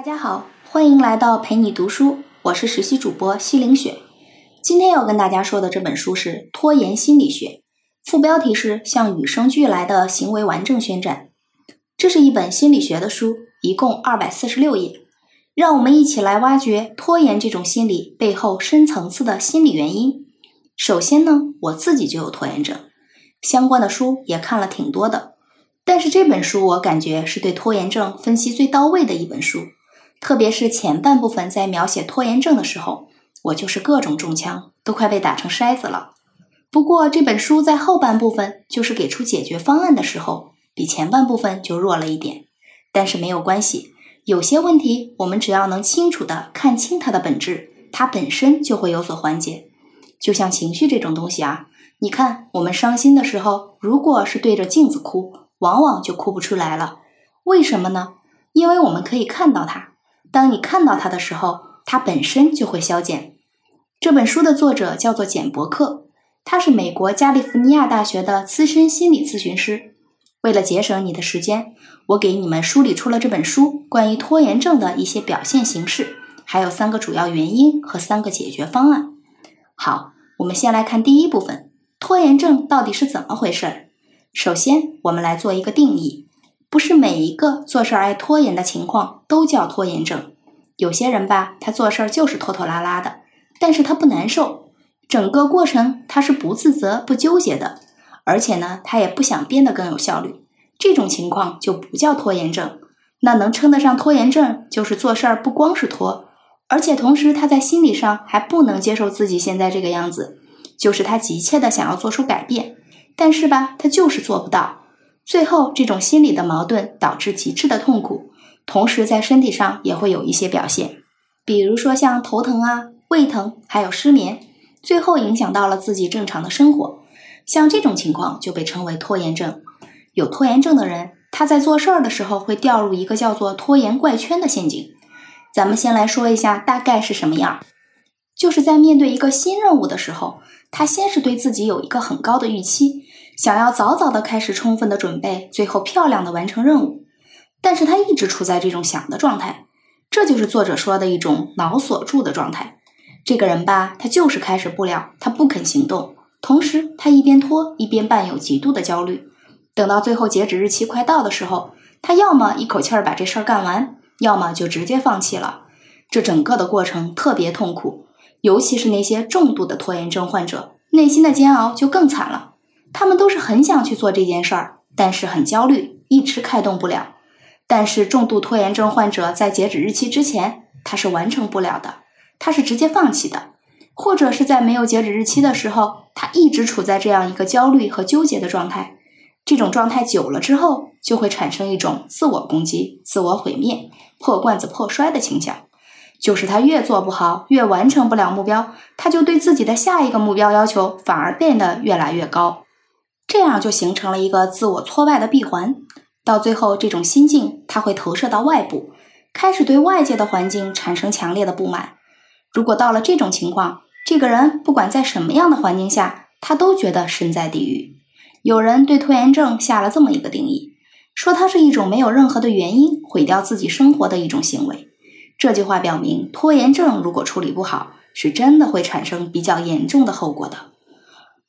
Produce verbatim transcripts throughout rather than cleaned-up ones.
大家好，欢迎来到陪你读书，我是实习主播西凌雪。今天要跟大家说的这本书是《拖延心理学》，副标题是向与生俱来的行为顽症宣战。这是一本心理学的书，一共二百四十六页，让我们一起来挖掘拖延这种心理背后深层次的心理原因。首先呢，我自己就有拖延症，相关的书也看了挺多的，但是这本书我感觉是对拖延症分析最到位的一本书。特别是前半部分在描写拖延症的时候，我就是各种中枪，都快被打成筛子了。不过这本书在后半部分，就是给出解决方案的时候，比前半部分就弱了一点。但是没有关系，有些问题我们只要能清楚地看清它的本质，它本身就会有所缓解。就像情绪这种东西啊，你看我们伤心的时候，如果是对着镜子哭，往往就哭不出来了。为什么呢？因为我们可以看到它。当你看到它的时候，它本身就会消减。这本书的作者叫做简·伯克，他是美国加利福尼亚大学的资深心理咨询师。为了节省你的时间，我给你们梳理出了这本书关于拖延症的一些表现形式，还有三个主要原因和三个解决方案。好，我们先来看第一部分，拖延症到底是怎么回事？首先，我们来做一个定义。不是每一个做事爱拖延的情况都叫拖延症。有些人吧，他做事就是拖拖拉拉的，但是他不难受，整个过程他是不自责不纠结的，而且呢，他也不想变得更有效率。这种情况就不叫拖延症。那能称得上拖延症，就是做事不光是拖，而且同时他在心理上还不能接受自己现在这个样子，就是他急切的想要做出改变，但是吧，他就是做不到。最后，这种心理的矛盾导致极致的痛苦，同时在身体上也会有一些表现，比如说像头疼啊、胃疼，还有失眠，最后影响到了自己正常的生活。像这种情况就被称为拖延症。有拖延症的人，他在做事儿的时候会掉入一个叫做拖延怪圈的陷阱。咱们先来说一下大概是什么样，就是在面对一个新任务的时候，他先是对自己有一个很高的预期，想要早早的开始充分的准备，最后漂亮的完成任务，但是他一直处在这种想的状态，这就是作者说的一种脑锁住的状态。这个人吧，他就是开始不了，他不肯行动，同时他一边拖一边伴有极度的焦虑，等到最后截止日期快到的时候，他要么一口气儿把这事儿干完，要么就直接放弃了。这整个的过程特别痛苦，尤其是那些重度的拖延症患者，内心的煎熬就更惨了。他们都是很想去做这件事儿，但是很焦虑，一直开动不了。但是重度拖延症患者在截止日期之前，他是完成不了的，他是直接放弃的，或者是在没有截止日期的时候，他一直处在这样一个焦虑和纠结的状态。这种状态久了之后，就会产生一种自我攻击、自我毁灭、破罐子破摔的倾向，就是他越做不好，越完成不了目标，他就对自己的下一个目标要求反而变得越来越高。这样就形成了一个自我挫败的闭环，到最后这种心境它会投射到外部，开始对外界的环境产生强烈的不满。如果到了这种情况，这个人不管在什么样的环境下，他都觉得身在地狱。有人对拖延症下了这么一个定义，说它是一种没有任何的原因毁掉自己生活的一种行为。这句话表明，拖延症如果处理不好，是真的会产生比较严重的后果的。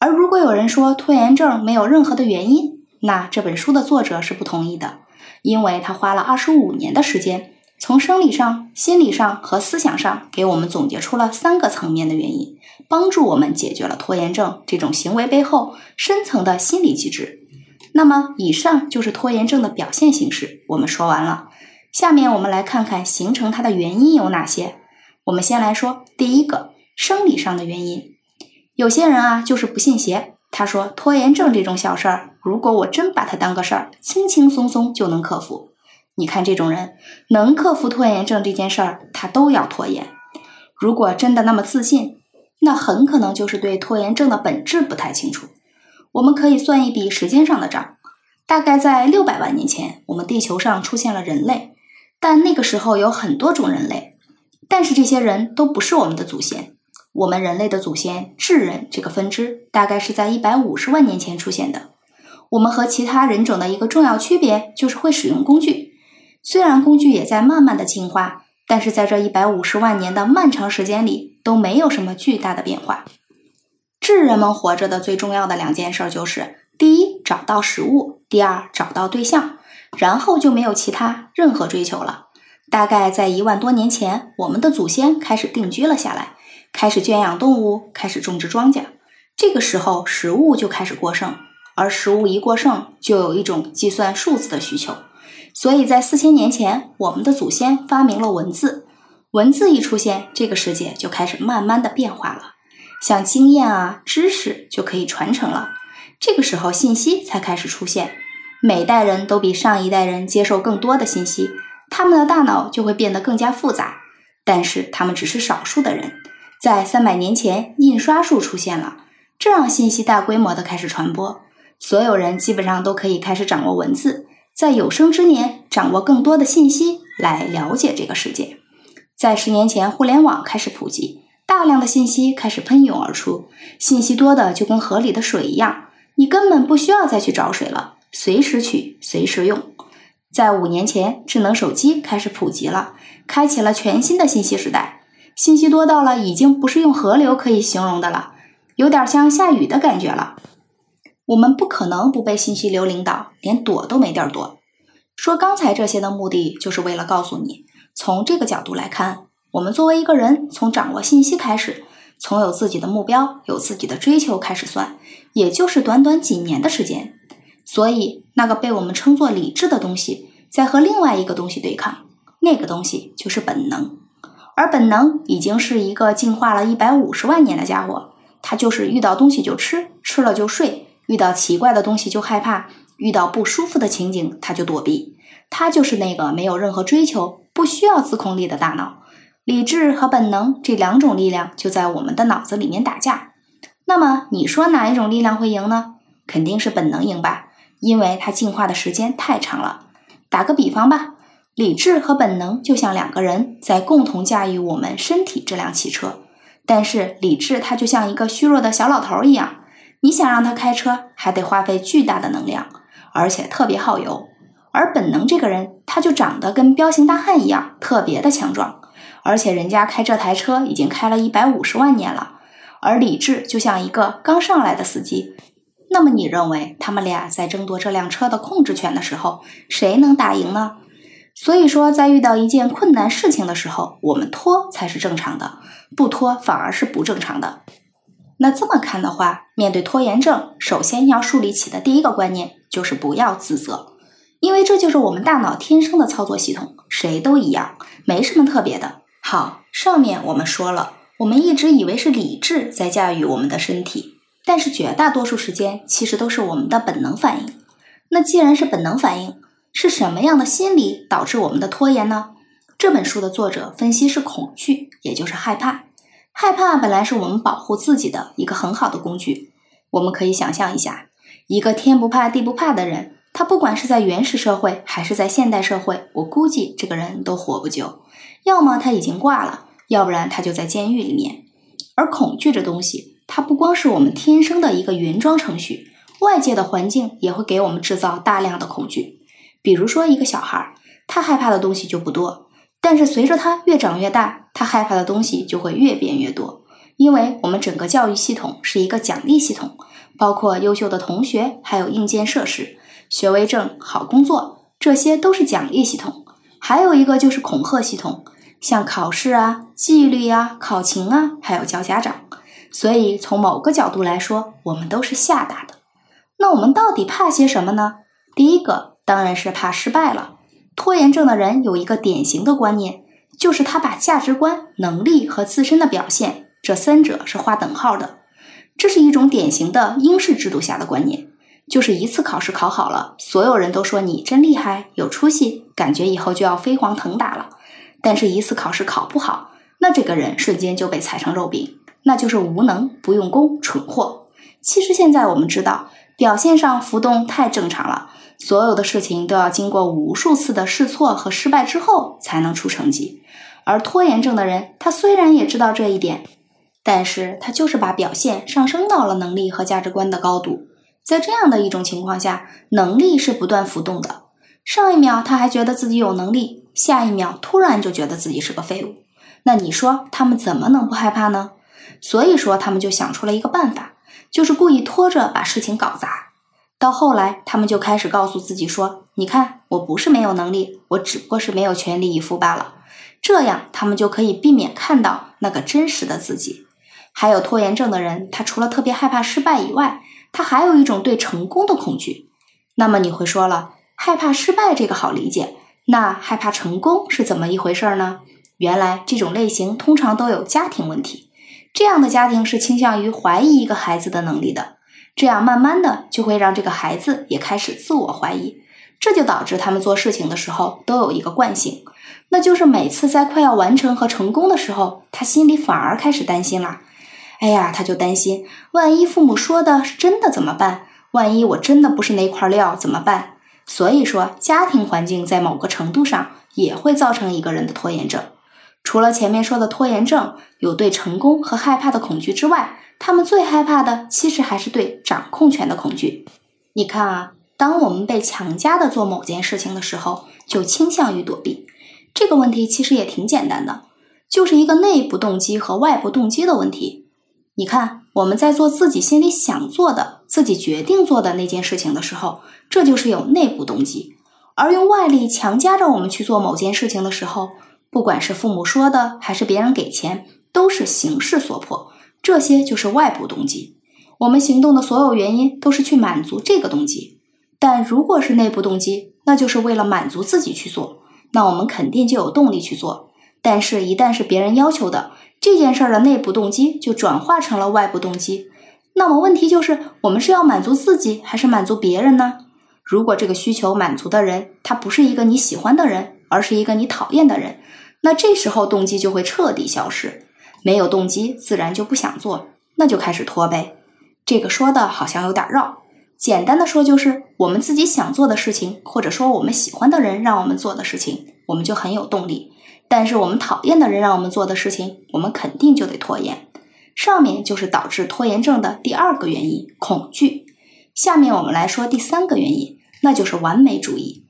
而如果有人说拖延症没有任何的原因，那这本书的作者是不同意的，因为他花了二十五年的时间，从生理上、心理上和思想上给我们总结出了三个层面的原因，帮助我们解决了拖延症这种行为背后深层的心理机制。那么以上就是拖延症的表现形式，我们说完了。下面我们来看看形成它的原因有哪些。我们先来说第一个，生理上的原因。有些人啊，就是不信邪，他说拖延症这种小事儿，如果我真把它当个事儿，轻轻松松就能克服。你看这种人，能克服拖延症这件事儿，他都要拖延。如果真的那么自信，那很可能就是对拖延症的本质不太清楚。我们可以算一笔时间上的账，大概在六百万年前，我们地球上出现了人类，但那个时候有很多种人类，但是这些人都不是我们的祖先。我们人类的祖先智人这个分支大概是在一百五十万年前出现的。我们和其他人种的一个重要区别就是会使用工具，虽然工具也在慢慢的进化，但是在这一百五十万年的漫长时间里都没有什么巨大的变化。智人们活着的最重要的两件事就是，第一，找到食物；第二，找到对象。然后就没有其他任何追求了。大概在一万多年前，我们的祖先开始定居了下来，开始圈养动物，开始种植庄稼。这个时候食物就开始过剩，而食物一过剩，就有一种计算数字的需求。所以在四千年前，我们的祖先发明了文字。文字一出现，这个世界就开始慢慢的变化了，像经验啊、知识就可以传承了。这个时候信息才开始出现。每代人都比上一代人接受更多的信息，他们的大脑就会变得更加复杂，但是他们只是少数的人。在三百年前，印刷术出现了，这让信息大规模的开始传播，所有人基本上都可以开始掌握文字，在有生之年掌握更多的信息来了解这个世界。在十年前，互联网开始普及，大量的信息开始喷涌而出，信息多的就跟河里的水一样，你根本不需要再去找水了，随时取，随时用。在五年前，智能手机开始普及了，开启了全新的信息时代。信息多到了已经不是用河流可以形容的了，有点像下雨的感觉了。我们不可能不被信息流领导，连躲都没地儿躲。说刚才这些的目的，就是为了告诉你，从这个角度来看，我们作为一个人，从掌握信息开始，从有自己的目标、有自己的追求开始算，也就是短短几年的时间。所以那个被我们称作理智的东西在和另外一个东西对抗，那个东西就是本能。而本能已经是一个进化了一百五十万年的家伙，它就是遇到东西就吃，吃了就睡，遇到奇怪的东西就害怕，遇到不舒服的情景它就躲避。它就是那个没有任何追求、不需要自控力的大脑。理智和本能这两种力量就在我们的脑子里面打架。那么你说哪一种力量会赢呢？肯定是本能赢吧，因为它进化的时间太长了。打个比方吧，理智和本能就像两个人在共同驾驭我们身体这辆汽车，但是理智它就像一个虚弱的小老头一样，你想让他开车还得花费巨大的能量，而且特别耗油。而本能这个人他就长得跟彪形大汉一样，特别的强壮，而且人家开这台车已经开了一百五十万年了。而理智就像一个刚上来的司机。那么你认为他们俩在争夺这辆车的控制权的时候，谁能打赢呢？所以说在遇到一件困难事情的时候，我们拖才是正常的，不拖反而是不正常的。那这么看的话，面对拖延症，首先要树立起的第一个观念就是不要自责，因为这就是我们大脑天生的操作系统，谁都一样，没什么特别的。好，上面我们说了，我们一直以为是理智在驾驭我们的身体，但是绝大多数时间其实都是我们的本能反应。那既然是本能反应，是什么样的心理导致我们的拖延呢？这本书的作者分析是恐惧，也就是害怕。害怕本来是我们保护自己的一个很好的工具。我们可以想象一下，一个天不怕地不怕的人，他不管是在原始社会还是在现代社会，我估计这个人都活不久，要么他已经挂了，要不然他就在监狱里面。而恐惧这东西，它不光是我们天生的一个原装程序，外界的环境也会给我们制造大量的恐惧。比如说一个小孩，他害怕的东西就不多，但是随着他越长越大，他害怕的东西就会越变越多。因为我们整个教育系统是一个奖励系统，包括优秀的同学，还有硬件设施、学位证、好工作，这些都是奖励系统。还有一个就是恐吓系统，像考试啊、纪律啊、考勤啊，还有叫家长。所以从某个角度来说，我们都是吓大的。那我们到底怕些什么呢？第一个当然是怕失败了。拖延症的人有一个典型的观念，就是他把价值观、能力和自身的表现这三者是划等号的。这是一种典型的英式制度下的观念，就是一次考试考好了，所有人都说你真厉害，有出息，感觉以后就要飞黄腾达了。但是一次考试考不好，那这个人瞬间就被踩成肉饼，那就是无能、不用功、蠢货。其实现在我们知道，表现上浮动太正常了，所有的事情都要经过无数次的试错和失败之后才能出成绩。而拖延症的人，他虽然也知道这一点，但是他就是把表现上升到了能力和价值观的高度。在这样的一种情况下，能力是不断浮动的，上一秒他还觉得自己有能力，下一秒突然就觉得自己是个废物。那你说他们怎么能不害怕呢？所以说他们就想出了一个办法，就是故意拖着把事情搞砸。到后来他们就开始告诉自己说，你看，我不是没有能力，我只不过是没有全力以赴罢了。这样他们就可以避免看到那个真实的自己。还有拖延症的人，他除了特别害怕失败以外，他还有一种对成功的恐惧。那么你会说了，害怕失败这个好理解，那害怕成功是怎么一回事呢？原来这种类型通常都有家庭问题，这样的家庭是倾向于怀疑一个孩子的能力的，这样慢慢的就会让这个孩子也开始自我怀疑，这就导致他们做事情的时候都有一个惯性，那就是每次在快要完成和成功的时候，他心里反而开始担心了。哎呀，他就担心，万一父母说的是真的怎么办？万一我真的不是那块料怎么办？所以说，家庭环境在某个程度上也会造成一个人的拖延症。除了前面说的拖延症有对成功和害怕的恐惧之外，他们最害怕的其实还是对掌控权的恐惧。你看啊，当我们被强加的做某件事情的时候，就倾向于躲避。这个问题其实也挺简单的，就是一个内部动机和外部动机的问题。你看，我们在做自己心里想做的、自己决定做的那件事情的时候，这就是有内部动机；而用外力强加着我们去做某件事情的时候，不管是父母说的还是别人给钱，都是形势所迫，这些就是外部动机。我们行动的所有原因都是去满足这个动机。但如果是内部动机，那就是为了满足自己去做，那我们肯定就有动力去做。但是一旦是别人要求的，这件事儿的内部动机就转化成了外部动机。那么问题就是，我们是要满足自己还是满足别人呢？如果这个需求满足的人，他不是一个你喜欢的人，而是一个你讨厌的人，那这时候动机就会彻底消失。没有动机，自然就不想做，那就开始拖呗。这个说的好像有点绕，简单的说就是，我们自己想做的事情，或者说我们喜欢的人让我们做的事情，我们就很有动力。但是我们讨厌的人让我们做的事情，我们肯定就得拖延。上面就是导致拖延症的第二个原因，恐惧。下面我们来说第三个原因，那就是完美主义。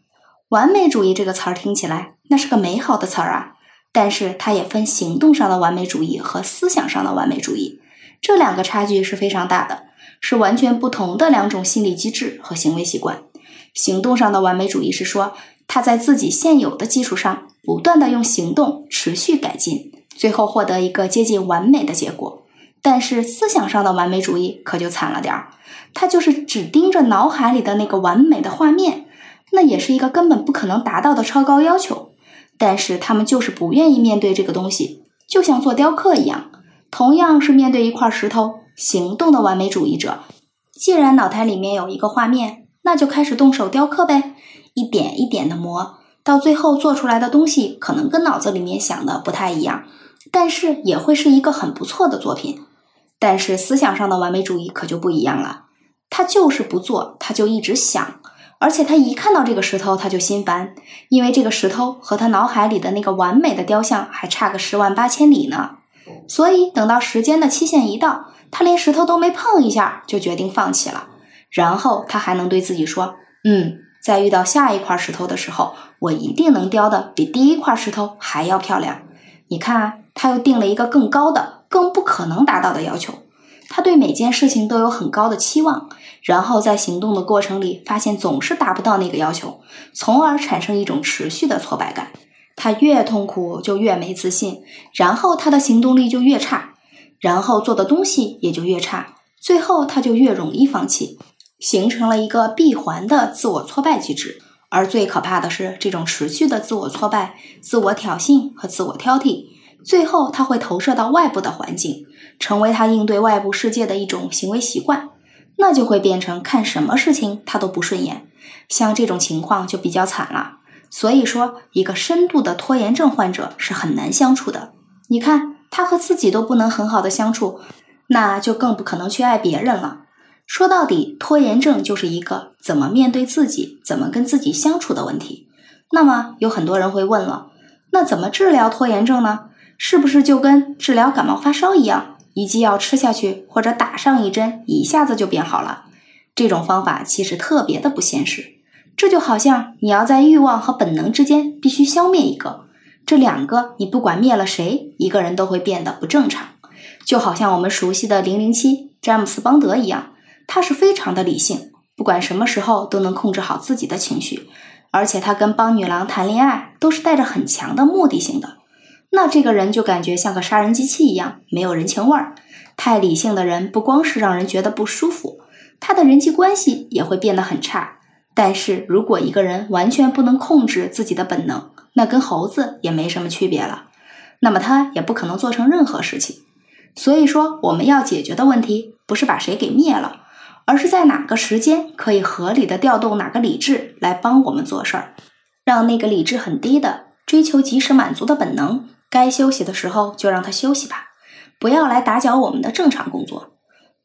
完美主义这个词儿听起来，那是个美好的词儿啊，但是它也分行动上的完美主义和思想上的完美主义，这两个差距是非常大的，是完全不同的两种心理机制和行为习惯。行动上的完美主义是说，他在自己现有的基础上不断的用行动持续改进，最后获得一个接近完美的结果。但是思想上的完美主义可就惨了点儿，它就是只盯着脑海里的那个完美的画面，那也是一个根本不可能达到的超高要求。但是他们就是不愿意面对这个东西，就像做雕刻一样。同样是面对一块石头，行动的完美主义者，既然脑袋里面有一个画面，那就开始动手雕刻呗，一点一点的磨，到最后做出来的东西可能跟脑子里面想的不太一样，但是也会是一个很不错的作品。但是思想上的完美主义可就不一样了，他就是不做，他就一直想，而且他一看到这个石头他就心烦，因为这个石头和他脑海里的那个完美的雕像还差个十万八千里呢。所以等到时间的期限一到，他连石头都没碰一下就决定放弃了。然后他还能对自己说，嗯，在遇到下一块石头的时候，我一定能雕的比第一块石头还要漂亮。你看啊，他又定了一个更高的、更不可能达到的要求。他对每件事情都有很高的期望，然后在行动的过程里发现总是达不到那个要求，从而产生一种持续的挫败感。他越痛苦就越没自信，然后他的行动力就越差，然后做的东西也就越差，最后他就越容易放弃，形成了一个闭环的自我挫败机制。而最可怕的是，这种持续的自我挫败、自我挑衅和自我挑剔，最后它会投射到外部的环境，成为他应对外部世界的一种行为习惯，那就会变成看什么事情他都不顺眼。像这种情况就比较惨了。所以说，一个深度的拖延症患者是很难相处的。你看，他和自己都不能很好的相处，那就更不可能去爱别人了。说到底，拖延症就是一个怎么面对自己、怎么跟自己相处的问题。那么有很多人会问了，那怎么治疗拖延症呢？是不是就跟治疗感冒发烧一样，一剂药吃下去或者打上一针，一下子就变好了？这种方法其实特别的不现实。这就好像你要在欲望和本能之间必须消灭一个，这两个你不管灭了谁，一个人都会变得不正常。就好像我们熟悉的零零七詹姆斯邦德一样，他是非常的理性，不管什么时候都能控制好自己的情绪，而且他跟邦女郎谈恋爱都是带着很强的目的性的。那这个人就感觉像个杀人机器一样，没有人情味儿。太理性的人不光是让人觉得不舒服，他的人际关系也会变得很差。但是如果一个人完全不能控制自己的本能，那跟猴子也没什么区别了，那么他也不可能做成任何事情。所以说，我们要解决的问题不是把谁给灭了，而是在哪个时间可以合理的调动哪个理智来帮我们做事儿，让那个理智很低的追求及时满足的本能该休息的时候就让它休息吧，不要来打搅我们的正常工作。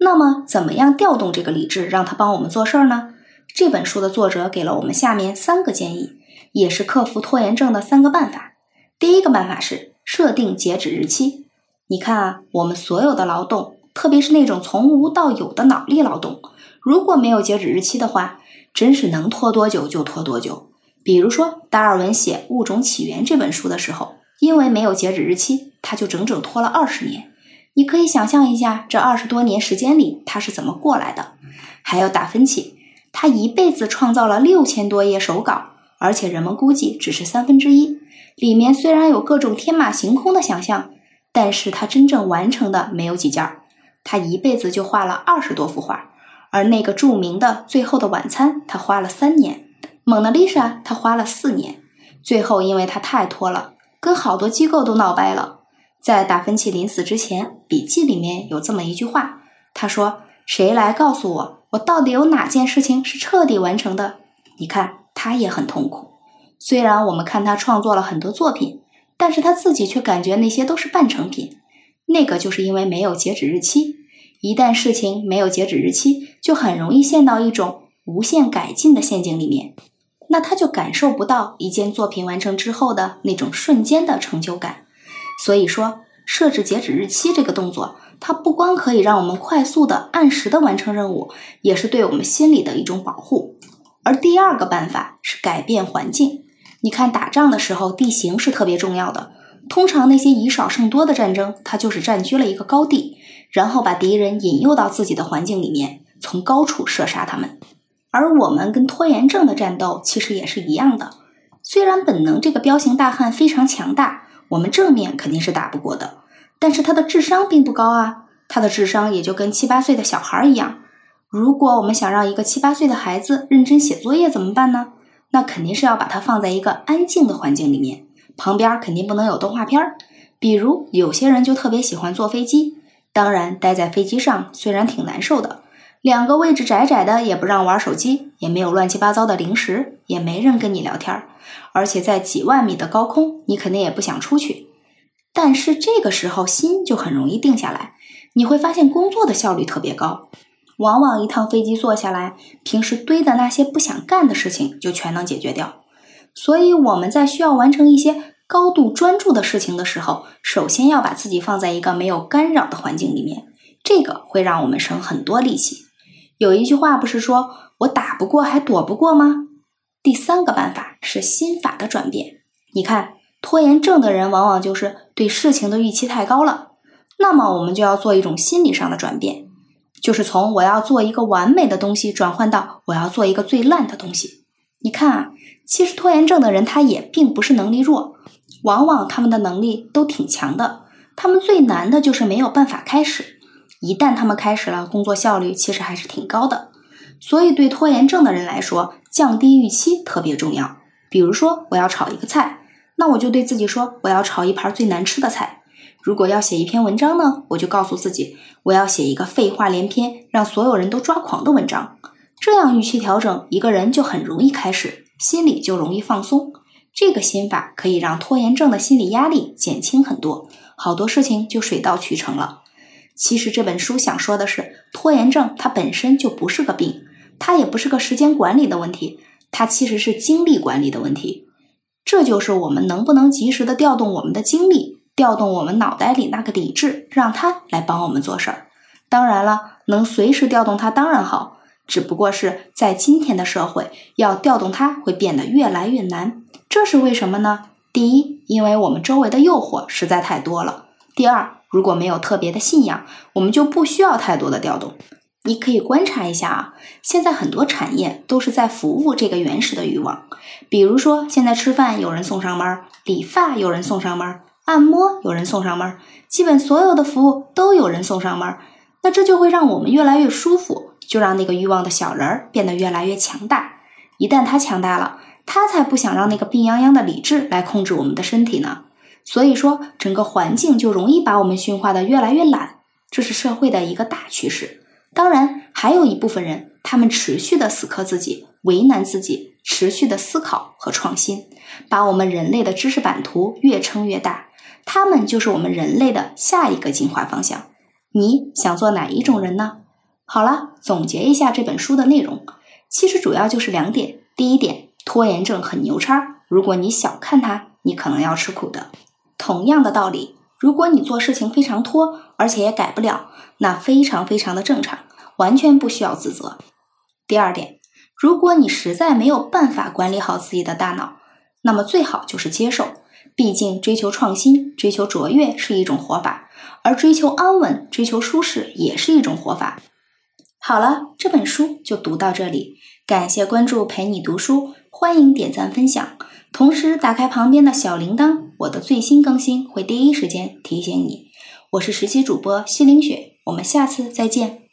那么怎么样调动这个理智让它帮我们做事儿呢？这本书的作者给了我们下面三个建议，也是克服拖延症的三个办法。第一个办法是设定截止日期。你看啊，我们所有的劳动，特别是那种从无到有的脑力劳动，如果没有截止日期的话，真是能拖多久就拖多久。比如说达尔文写《物种起源》这本书的时候，因为没有截止日期，他就整整拖了二十年。你可以想象一下这二十多年时间里他是怎么过来的。还有达芬奇，他一辈子创造了六千多页手稿，而且人们估计只是三分之一。里面虽然有各种天马行空的想象，但是他真正完成的没有几件。他一辈子就画了二十多幅画，而那个著名的《最后的晚餐》他花了三年，《蒙娜丽莎》他花了四年，最后因为他太拖了，跟好多机构都闹掰了。在达芬奇临死之前，笔记里面有这么一句话，他说：“谁来告诉我？”我到底有哪件事情是彻底完成的？你看，他也很痛苦。虽然我们看他创作了很多作品，但是他自己却感觉那些都是半成品。那个就是因为没有截止日期。一旦事情没有截止日期，就很容易陷到一种无限改进的陷阱里面。那他就感受不到一件作品完成之后的那种瞬间的成就感。所以说，设置截止日期这个动作，它不光可以让我们快速的按时的完成任务，也是对我们心理的一种保护。而第二个办法是改变环境。你看打仗的时候，地形是特别重要的，通常那些以少胜多的战争，它就是占据了一个高地，然后把敌人引诱到自己的环境里面，从高处射杀他们。而我们跟拖延症的战斗其实也是一样的，虽然本能这个彪形大汉非常强大，我们正面肯定是打不过的，但是他的智商并不高啊，他的智商也就跟七八岁的小孩一样。如果我们想让一个七八岁的孩子认真写作业怎么办呢？那肯定是要把他放在一个安静的环境里面，旁边肯定不能有动画片。比如有些人就特别喜欢坐飞机，当然待在飞机上虽然挺难受的，两个位置窄窄的，也不让玩手机，也没有乱七八糟的零食，也没人跟你聊天，而且在几万米的高空，你肯定也不想出去。但是这个时候心就很容易定下来，你会发现工作的效率特别高。往往一趟飞机坐下来，平时堆的那些不想干的事情就全能解决掉。所以我们在需要完成一些高度专注的事情的时候，首先要把自己放在一个没有干扰的环境里面，这个会让我们省很多力气。有一句话不是说我打不过还躲不过吗？第三个办法是心法的转变。你看拖延症的人往往就是对事情的预期太高了，那么我们就要做一种心理上的转变，就是从我要做一个完美的东西转换到我要做一个最烂的东西。你看啊，其实拖延症的人他也并不是能力弱，往往他们的能力都挺强的，他们最难的就是没有办法开始。一旦他们开始了，工作效率其实还是挺高的。所以对拖延症的人来说，降低预期特别重要。比如说我要炒一个菜，那我就对自己说我要炒一盘最难吃的菜。如果要写一篇文章呢，我就告诉自己我要写一个废话连篇让所有人都抓狂的文章。这样预期调整，一个人就很容易开始，心里就容易放松。这个心法可以让拖延症的心理压力减轻很多，好多事情就水到渠成了。其实这本书想说的是，拖延症它本身就不是个病，它也不是个时间管理的问题，它其实是精力管理的问题。这就是我们能不能及时的调动我们的精力，调动我们脑袋里那个理智，让它来帮我们做事儿。当然了，能随时调动它当然好，只不过是在今天的社会，要调动它会变得越来越难。这是为什么呢？第一，因为我们周围的诱惑实在太多了。第二，如果没有特别的信仰，我们就不需要太多的调动。你可以观察一下啊，现在很多产业都是在服务这个原始的欲望。比如说，现在吃饭有人送上门，理发有人送上门，按摩有人送上门，基本所有的服务都有人送上门。那这就会让我们越来越舒服，就让那个欲望的小人儿变得越来越强大。一旦他强大了，他才不想让那个病殃殃的理智来控制我们的身体呢。所以说，整个环境就容易把我们驯化的越来越懒，这是社会的一个大趋势。当然，还有一部分人，他们持续的死磕自己，为难自己，持续的思考和创新，把我们人类的知识版图越撑越大。他们就是我们人类的下一个进化方向。你想做哪一种人呢？好了，总结一下这本书的内容，其实主要就是两点。第一点，拖延症很牛叉，如果你小看它，你可能要吃苦的。同样的道理，如果你做事情非常拖，而且也改不了，那非常非常的正常，完全不需要自责。第二点，如果你实在没有办法管理好自己的大脑，那么最好就是接受，毕竟追求创新、追求卓越是一种活法，而追求安稳、追求舒适也是一种活法。好了，这本书就读到这里，感谢关注陪你读书，欢迎点赞分享，同时打开旁边的小铃铛，我的最新更新会第一时间提醒你。我是实习主播西凌雪，我们下次再见。